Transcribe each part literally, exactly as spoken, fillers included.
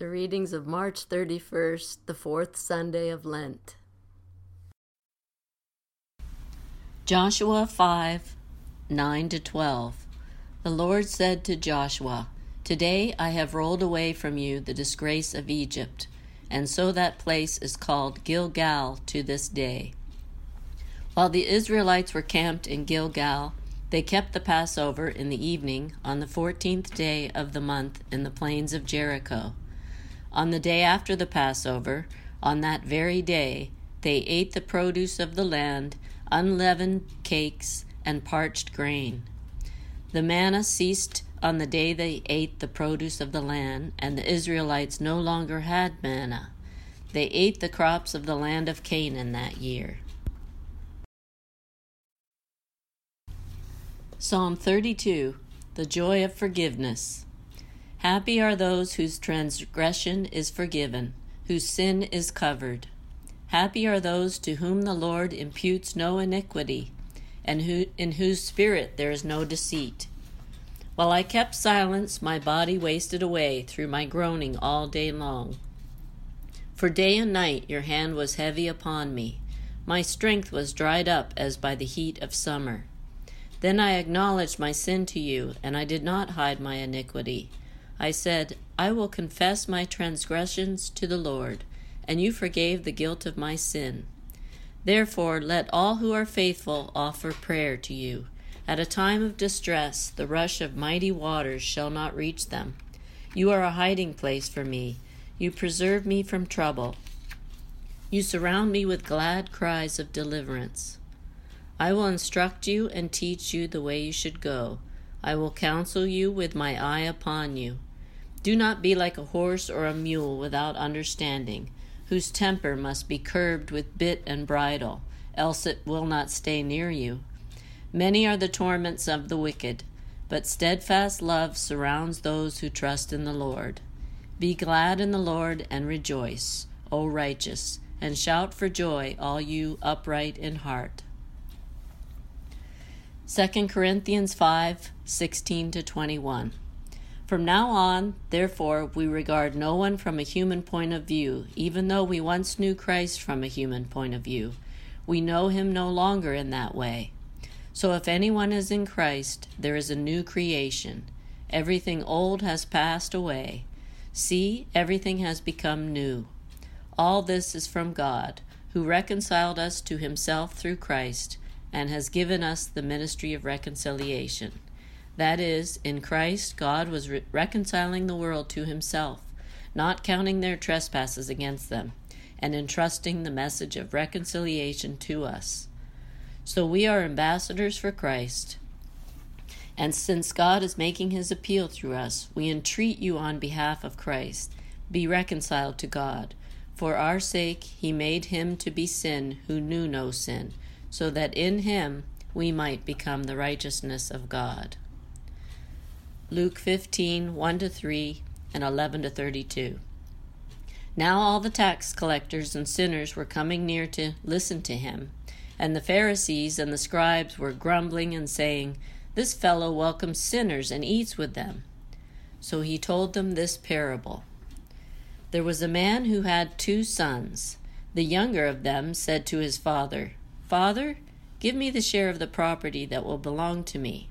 The readings of March thirty-first, the fourth Sunday of Lent. Joshua five, nine to twelve. The Lord said to Joshua, "Today I have rolled away from you the disgrace of Egypt, and so that place is called Gilgal to this day." While the Israelites were camped in Gilgal, they kept the Passover in the evening on the fourteenth day of the month in the plains of Jericho. On the day after the Passover, on that very day, they ate the produce of the land, unleavened cakes, and parched grain. The manna ceased on the day they ate the produce of the land, and the Israelites no longer had manna. They ate the crops of the land of Canaan that year. Psalm thirty-two, the joy of forgiveness. Happy are those whose transgression is forgiven, whose sin is covered. Happy are those to whom the Lord imputes no iniquity, and who, in whose spirit there is no deceit. While I kept silence, my body wasted away through my groaning all day long. For day and night your hand was heavy upon me. My strength was dried up as by the heat of summer. Then I acknowledged my sin to you, and I did not hide my iniquity. I said, "I will confess my transgressions to the Lord," and you forgave the guilt of my sin. Therefore, let all who are faithful offer prayer to you. At a time of distress, the rush of mighty waters shall not reach them. You are a hiding place for me. You preserve me from trouble. You surround me with glad cries of deliverance. I will instruct you and teach you the way you should go. I will counsel you with my eye upon you. Do not be like a horse or a mule without understanding, whose temper must be curbed with bit and bridle, else it will not stay near you. Many are the torments of the wicked, but steadfast love surrounds those who trust in the Lord. Be glad in the Lord and rejoice, O righteous, and shout for joy, all you upright in heart. Second Corinthians five, sixteen to twenty-one. From now on, therefore, we regard no one from a human point of view, even though we once knew Christ from a human point of view. We know him no longer in that way. So if anyone is in Christ, there is a new creation. Everything old has passed away. See, everything has become new. All this is from God, who reconciled us to himself through Christ, and has given us the ministry of reconciliation. That is, in Christ, God was re- reconciling the world to himself, not counting their trespasses against them, and entrusting the message of reconciliation to us. So we are ambassadors for Christ, and since God is making his appeal through us, we entreat you on behalf of Christ, be reconciled to God. For our sake he made him to be sin who knew no sin, so that in him we might become the righteousness of God. Luke fifteen, one to three and eleven to thirty-two. Now all the tax collectors and sinners were coming near to listen to him, and the Pharisees and the scribes were grumbling and saying, "This fellow welcomes sinners and eats with them." So he told them this parable. There was a man who had two sons. The younger of them said to his father, "Father, give me the share of the property that will belong to me."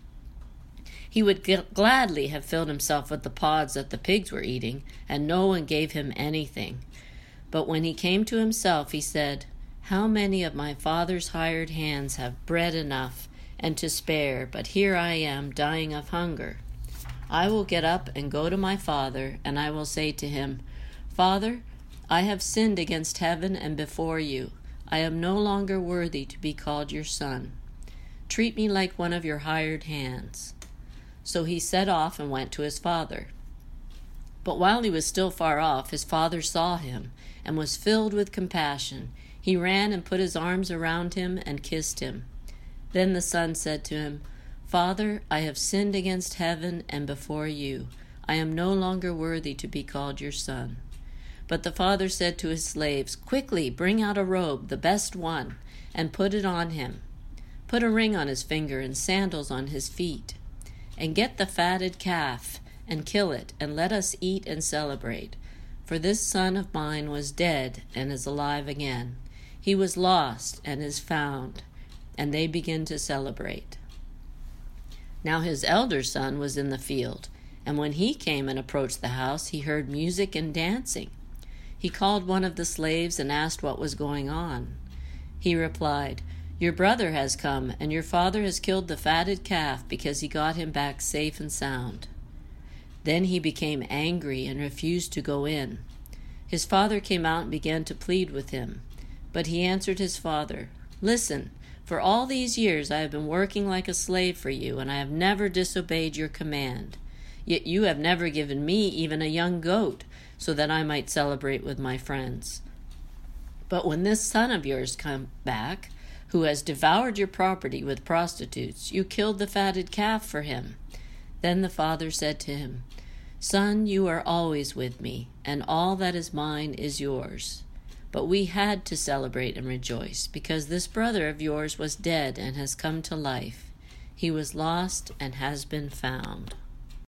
He would g- gladly have filled himself with the pods that the pigs were eating, and no one gave him anything. But when he came to himself, he said, "How many of my father's hired hands have bread enough and to spare, but here I am dying of hunger. I will get up and go to my father, and I will say to him, 'Father, I have sinned against heaven and before you. I am no longer worthy to be called your son. Treat me like one of your hired hands.'" So he set off and went to his father. But while he was still far off, his father saw him and was filled with compassion. He ran and put his arms around him and kissed him. Then the son said to him, Father, I have sinned against heaven and before you. I am no longer worthy to be called your son. But the father said to his slaves, Quickly bring out a robe, the best one, and put it on him. Put a ring on his finger and sandals on his feet. And get the fatted calf and kill it, and let us eat and celebrate. For this son of mine was dead and is alive again. He was lost and is found. And they begin to celebrate. Now his elder son was in the field, and when he came and approached the house, he heard music and dancing. He called one of the slaves and asked what was going on. He replied, Your brother has come, and your father has killed the fatted calf because he got him back safe and sound. Then he became angry and refused to go in. His father came out and began to plead with him. But he answered his father, Listen, for all these years I have been working like a slave for you, and I have never disobeyed your command. Yet you have never given me even a young goat, so that I might celebrate with my friends. But when this son of yours comes back, who has devoured your property with prostitutes, you killed the fatted calf for him. Then the father said to him, Son, you are always with me, and all that is mine is yours. But we had to celebrate and rejoice, because this brother of yours was dead and has come to life. He was lost and has been found.